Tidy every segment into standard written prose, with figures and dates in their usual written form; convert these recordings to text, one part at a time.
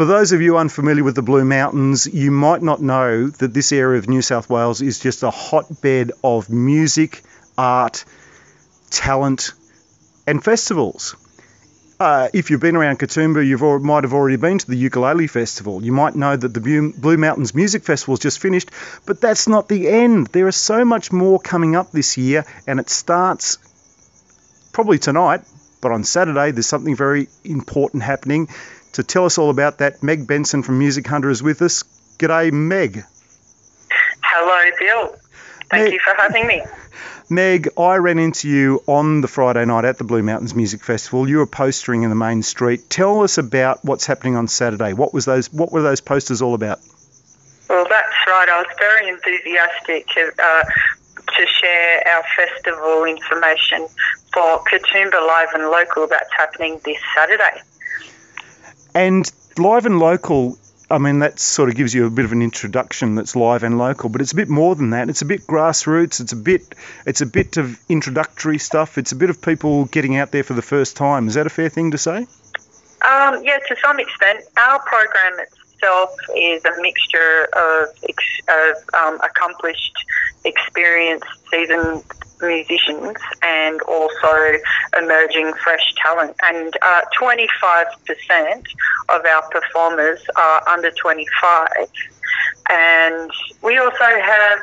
For those of you unfamiliar with the Blue Mountains, you might not know that this area of New South Wales is just a hotbed of music, art, talent, and festivals. If you've been around Katoomba, you might have already been to the Ukulele Festival. You might know that the Blue Mountains Music Festival has just finished, but that's not the end. There is so much more coming up this year, and it starts probably tonight, but on Saturday there's something very important happening. To tell us all about that, Meg Benson from Music Hunter is with us. G'day, Meg. Hello, Bill. Thank you for having me. Meg, I ran into you on the Friday night at the Blue Mountains Music Festival. You were postering in the main street. Tell us about what's happening on Saturday. What were those posters all about? Well, that's right. I was very enthusiastic to share our festival information for Katoomba Live and Local that's happening this Saturday. And Live and Local, I mean, that sort of gives you a bit of an introduction. That's live and local, but it's a bit more than that. It's a bit grassroots. It's a bit of introductory stuff. It's a bit of people getting out there for the first time. Is that a fair thing to say? Yeah, to some extent. Our program itself is a mixture of accomplished, experienced, seasoned musicians and also emerging fresh talent, and 25% of our performers are under 25, and we also have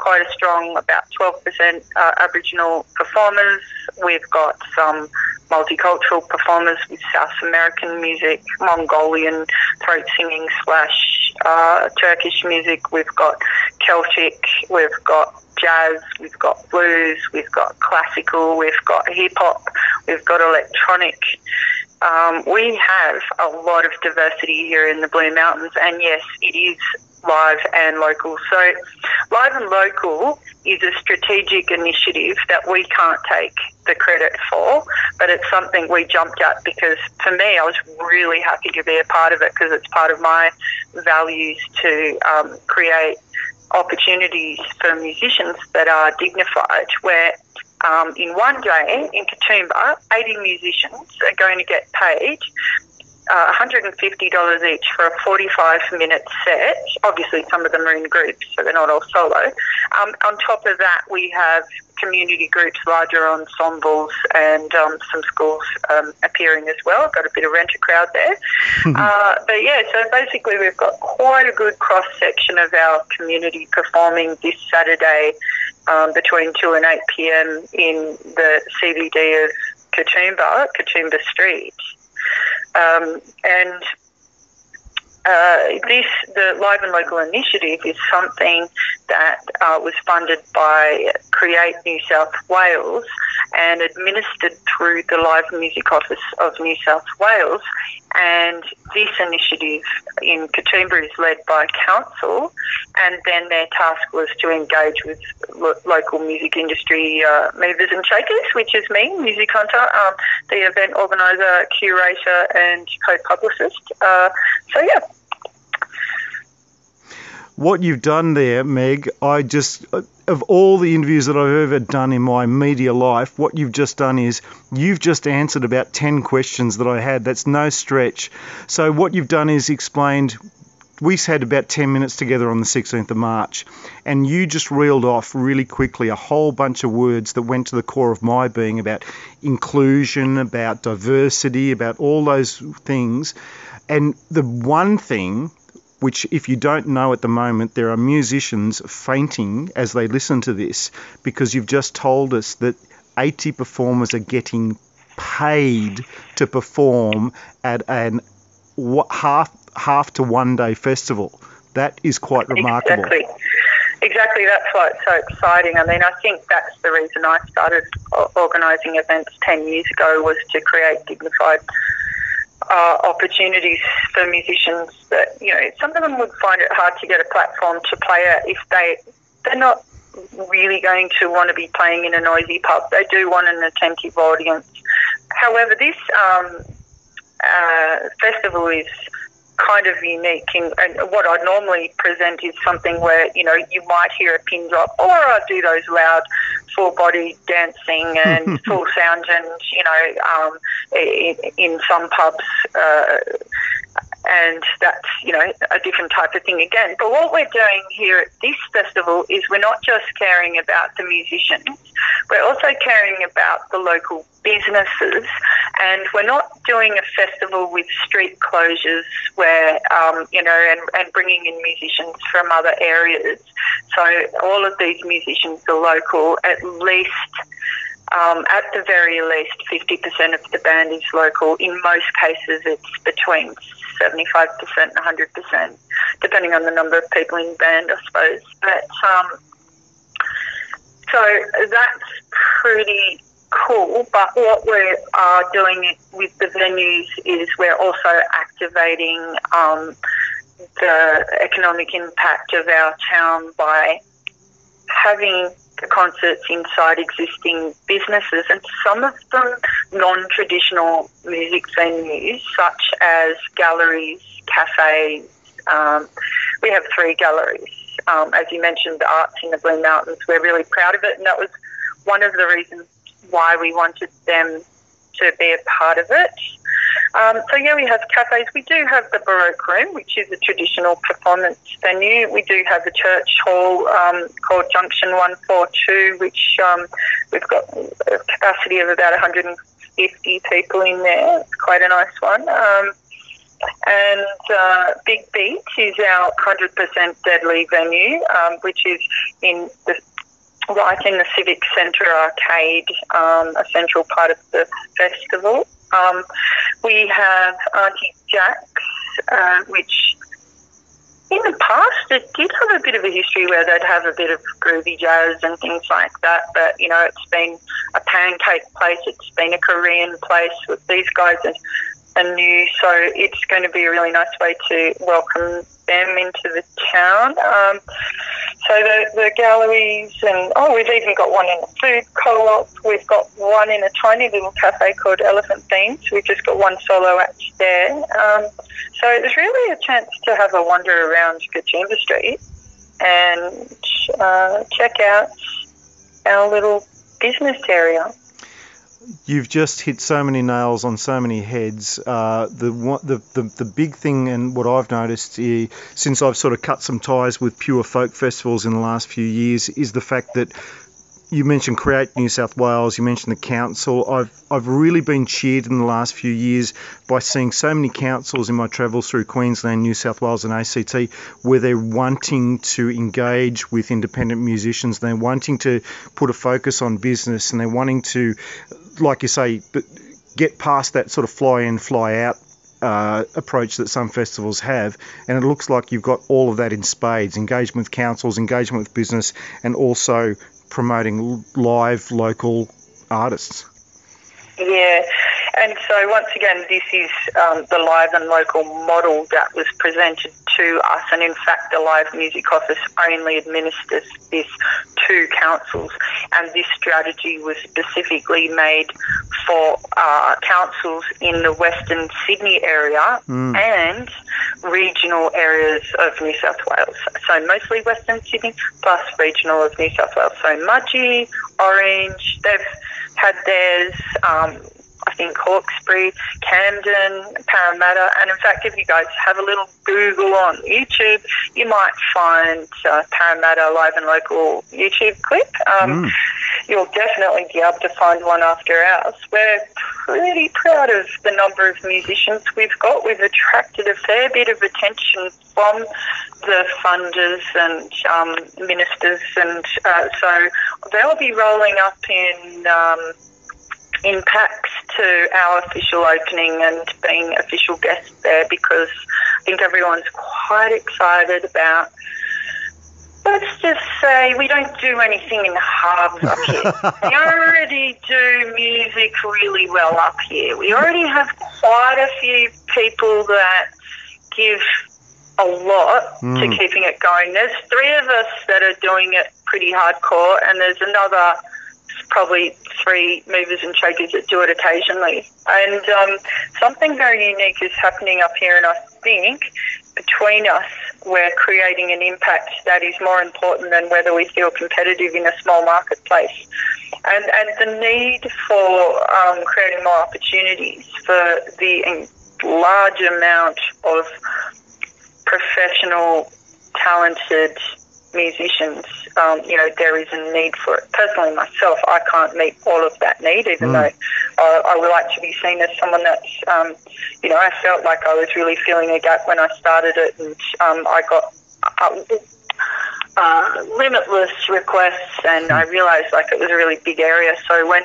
quite a strong, about 12% Aboriginal performers. We've got some multicultural performers with South American music, Mongolian throat singing / Turkish music. We've got Celtic, we've got jazz, we've got blues, we've got classical, we've got hip-hop, we've got electronic. We have a lot of diversity here in the Blue Mountains, and yes, it is live and local. So Live and Local is a strategic initiative that we can't take the credit for, but it's something we jumped at because, for me, I was really happy to be a part of it because it's part of my values to create opportunities for musicians that are dignified, where in one day in Katoomba, 80 musicians are going to get paid $150 each for a 45-minute set. Obviously, some of them are in groups, so they're not all solo. On top of that, we have community groups, larger ensembles, and some schools appearing as well. Got a bit of renter crowd there. But yeah, so basically we've got quite a good cross-section of our community performing this Saturday between 2 and 8pm in the CBD of Katoomba, Katoomba Street. The Live and Local initiative is something that was funded by Create New South Wales and administered through the Live Music Office of New South Wales. And this initiative in Katoomba is led by council, and then their task was to engage with local music industry movers and shakers, which is me, Music Hunter, the event organiser, curator and co-publicist. So, yeah. What you've done there, Meg, of all the interviews that I've ever done in my media life, what you've just done is you've just answered about 10 questions that I had. That's no stretch. So what you've done is explained, we had about 10 minutes together on the 16th of March, and you just reeled off really quickly a whole bunch of words that went to the core of my being about inclusion, about diversity, about all those things. And the one thing, which if you don't know at the moment, there are musicians fainting as they listen to this, because you've just told us that 80 performers are getting paid to perform at an half to 1 day festival. That is quite remarkable. Exactly, that's why it's so exciting. I mean, I think that's the reason I started organising events 10 years ago, was to create dignified opportunities for musicians that, you know, some of them would find it hard to get a platform to play at if they're not really going to want to be playing in a noisy pub. They do want an attentive audience. However, this festival is kind of unique, and what I normally present is something where, you know, you might hear a pin drop, or I do those loud full body dancing and full sound, and you know, in some pubs And that's, you know, a different type of thing again. But what we're doing here at this festival is we're not just caring about the musicians, we're also caring about the local businesses. And we're not doing a festival with street closures where, you know, and bringing in musicians from other areas. So all of these musicians are local, at least... at the very least, 50% of the band is local. In most cases, it's between 75% and 100%, depending on the number of people in band, I suppose. But so that's pretty cool. But what we are doing with the venues is we're also activating the economic impact of our town by having the concerts inside existing businesses, and some of them non-traditional music venues such as galleries, cafes. We have 3 galleries. As you mentioned, the arts in the Blue Mountains, we're really proud of it, and that was one of the reasons why we wanted them to be a part of it. So, yeah, we have cafes. We do have the Baroque Room, which is a traditional performance venue. We do have a church hall called Junction 142, which we've got a capacity of about 150 people in there. It's quite a nice one. And Big Beach is our 100% deadly venue, which is in the... right in the Civic Centre Arcade, a central part of the festival. We have Auntie Jack's, which in the past it did have a bit of a history where they'd have a bit of groovy jazz and things like that, but, you know, it's been a pancake place, it's been a Korean place with these guys and new, so it's going to be a really nice way to welcome them into the town. So the galleries, and we've even got one in a food co-op. We've got one in a tiny little cafe called Elephant Beans. We've just got one solo act there. So it's really a chance to have a wander around Katoomba Street and check out our little business area. You've just hit so many nails on so many heads. The big thing, and what I've noticed since I've sort of cut some ties with pure folk festivals in the last few years, is the fact that you mentioned Create New South Wales, you mentioned the council. I've really been cheered in the last few years by seeing so many councils in my travels through Queensland, New South Wales and ACT, where they're wanting to engage with independent musicians, they're wanting to put a focus on business, and they're wanting to, like you say, get past that sort of fly-in, fly-out approach that some festivals have, and it looks like you've got all of that in spades, engagement with councils, engagement with business, and also promoting live local artists. Yeah, and so once again, this is the live and local model that was presented to us, and in fact the Live Music Office only administers this to councils, and this strategy was specifically made for councils in the Western Sydney area and regional areas of New South Wales, so mostly Western Sydney plus regional of New South Wales, so Mudgee, Orange, they've had theirs, I think Hawkesbury, Camden, Parramatta, and in fact if you guys have a little Google on YouTube, you might find Parramatta Live and Local YouTube clip. You'll definitely be able to find one after ours. We're pretty proud of the number of musicians we've got. We've attracted a fair bit of attention from the funders and ministers, and so they'll be rolling up in packs to our official opening and being official guests there, because I think everyone's quite excited about, let's just say, we don't do anything in halves up here. We already do music really well up here. We already have quite a few people that give a lot to keeping it going. There's 3 of us that are doing it pretty hardcore, and there's another probably 3 movers and shakers that do it occasionally. And something very unique is happening up here, and I think between us we're creating an impact that is more important than whether we feel competitive in a small marketplace. And the need for creating more opportunities for the large amount of professional, talented musicians. There is a need for it. Personally, myself, I can't meet all of that need, even though I would like to be seen as someone that's, I felt like I was really filling a gap when I started it, and I got limitless requests, and I realised like it was a really big area. So when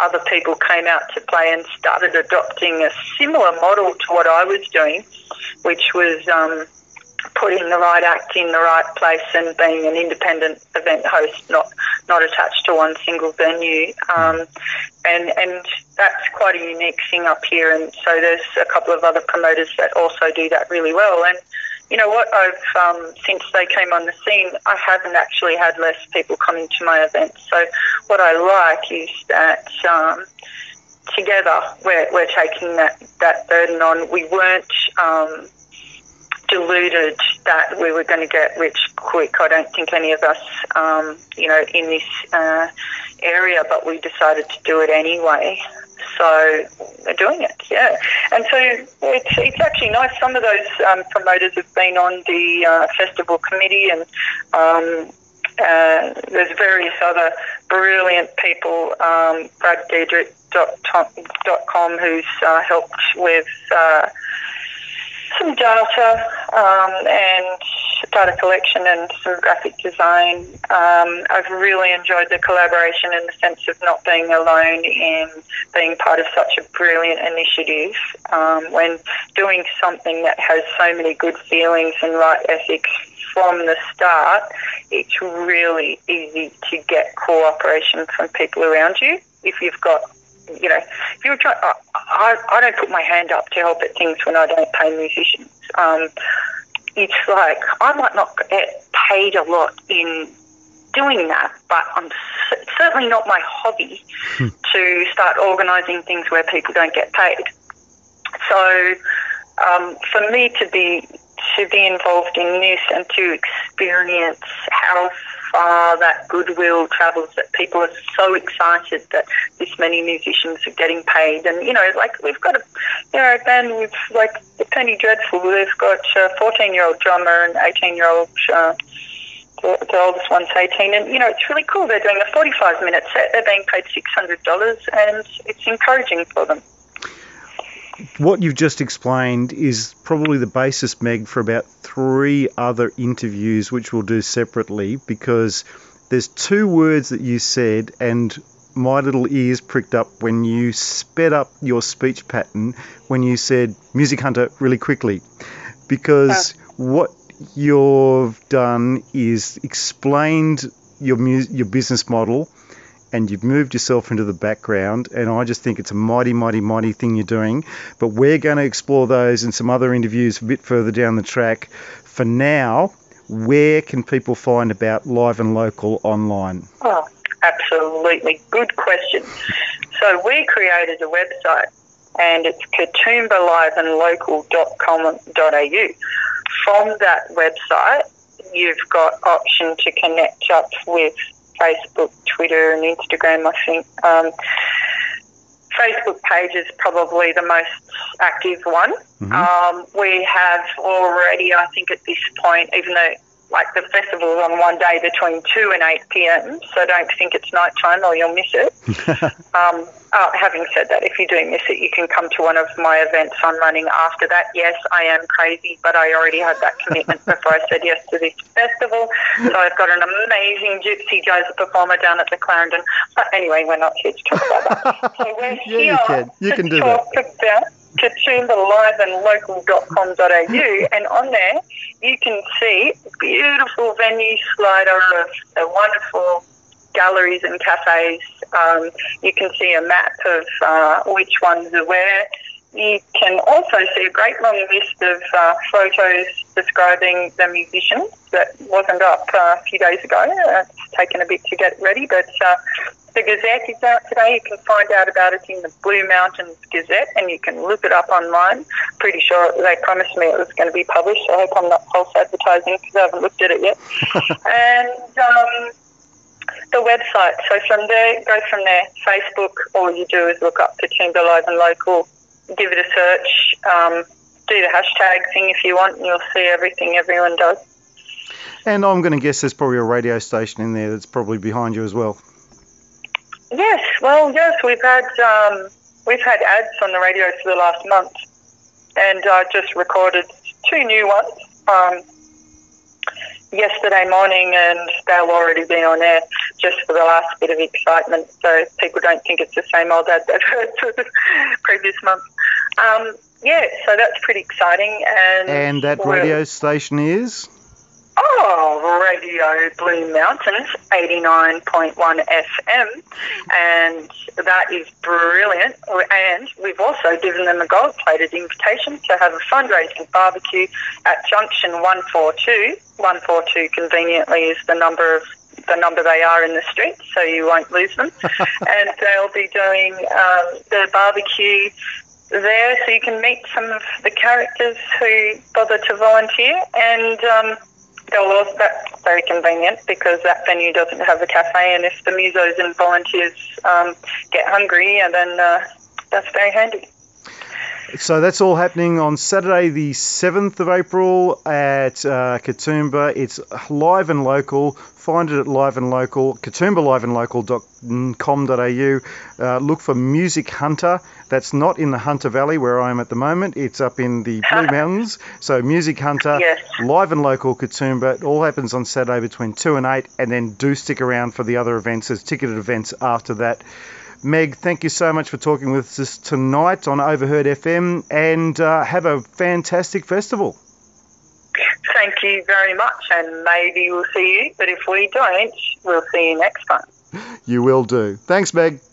other people came out to play and started adopting a similar model to what I was doing, which was putting the right act in the right place and being an independent event host, not attached to one single venue. And that's quite a unique thing up here. And so there's a couple of other promoters that also do that really well. And you know what, I've since they came on the scene, I haven't actually had less people coming to my events. So what I like is that together we're taking that burden on. We weren't deluded that we were going to get rich quick. I don't think any of us, in this area, but we decided to do it anyway. So we're doing it, yeah. And so it's actually nice. Some of those promoters have been on the festival committee, and there's various other brilliant people, BradGedrick.com, who's helped with some data and data collection and some graphic design. I've really enjoyed the collaboration in the sense of not being alone in being part of such a brilliant initiative. When doing something that has so many good feelings and right ethics from the start, it's really easy to get cooperation from people around you. If you've got, if you're trying, I don't put my hand up to help at things when I don't pay musicians. It's like I might not get paid a lot in doing that, but it's certainly not my hobby to start organising things where people don't get paid. So for me to be involved in this and to experience how far that goodwill travels, that people are so excited that this many musicians are getting paid. And, we've got a band with, the Penny Dreadful. They've got a 14-year-old drummer and 18-year-old, the oldest one's 18. And, it's really cool. They're doing a 45-minute set. They're being paid $600, and it's encouraging for them. What you've just explained is probably the basis, Meg, for about 3 other interviews which we'll do separately, because there's 2 words that you said and my little ears pricked up when you sped up your speech pattern when you said Music Hunter really quickly, because what you've done is explained your business model, and you've moved yourself into the background, and I just think it's a mighty, mighty, mighty thing you're doing. But we're going to explore those in some other interviews a bit further down the track. For now, where can people find about Live and Local online? Oh, absolutely. Good question. So we created a website, and it's KatoombaLiveandLocal.com.au. From that website, you've got option to connect up with Facebook, Twitter and Instagram, I think. Facebook page is probably the most active one. Mm-hmm. We have already, I think at this point, even though the festival is on one day between 2 and 8 p.m., so don't think it's night time or you'll miss it. Having said that, if you do miss it, you can come to one of my events I'm running after that. Yes, I am crazy, but I already had that commitment before I said yes to this festival. So I've got an amazing Gypsy Josie performer down at the Clarendon. But anyway, we're not here to talk about that. So we're here to talk about KatoombaLiveandLocal.com.au, and on there you can see beautiful venue slider of the wonderful galleries and cafes. You can see a map of which ones are where. You can also see a great long list of photos describing the musicians that wasn't up a few days ago. It's taken a bit to get ready, but the Gazette is out today. You can find out about it in the Blue Mountains Gazette, and you can look it up online. Pretty sure they promised me it was going to be published. I hope I'm not false advertising because I haven't looked at it yet. And the website. So from there, go from there. Facebook, all you do is look up Katoomba Live and Local. Give it a search. do the hashtag thing if you want and you'll see everything everyone does. And I'm going to guess there's probably a radio station in there that's probably behind you as well. Yes, well, yes, we've had ads on the radio for the last month, and I just recorded two new ones yesterday morning, and they'll already be on air just for the last bit of excitement, so people don't think it's the same old ad they've heard for the previous month. Yeah, so that's pretty exciting. And that radio station is? Oh, Radio Blue Mountains, 89.1 FM, and that is brilliant. And we've also given them a gold-plated invitation to have a fundraising barbecue at Junction 142. 142 conveniently is the number they are in the street, so you won't lose them. And they'll be doing their barbecue there, so you can meet some of the characters who bother to volunteer, and that's very convenient because that venue doesn't have a cafe, and if the musos and volunteers get hungry, and then that's very handy. So that's all happening on Saturday the 7th of April at Katoomba. It's live and local. Find it at Live and Local, KatoombaLiveandLocal.com.au. Look for Music Hunter. That's not in the Hunter Valley where I am at the moment. It's up in the Blue Mountains. So Music Hunter, yes. Live and Local, Katoomba. It all happens on Saturday between 2 and 8, and then do stick around for the other events. There's ticketed events after that. Meg, thank you so much for talking with us tonight on Overheard FM, and have a fantastic festival. Thank you very much, and maybe we'll see you, but if we don't, we'll see you next time. You will do. Thanks, Meg.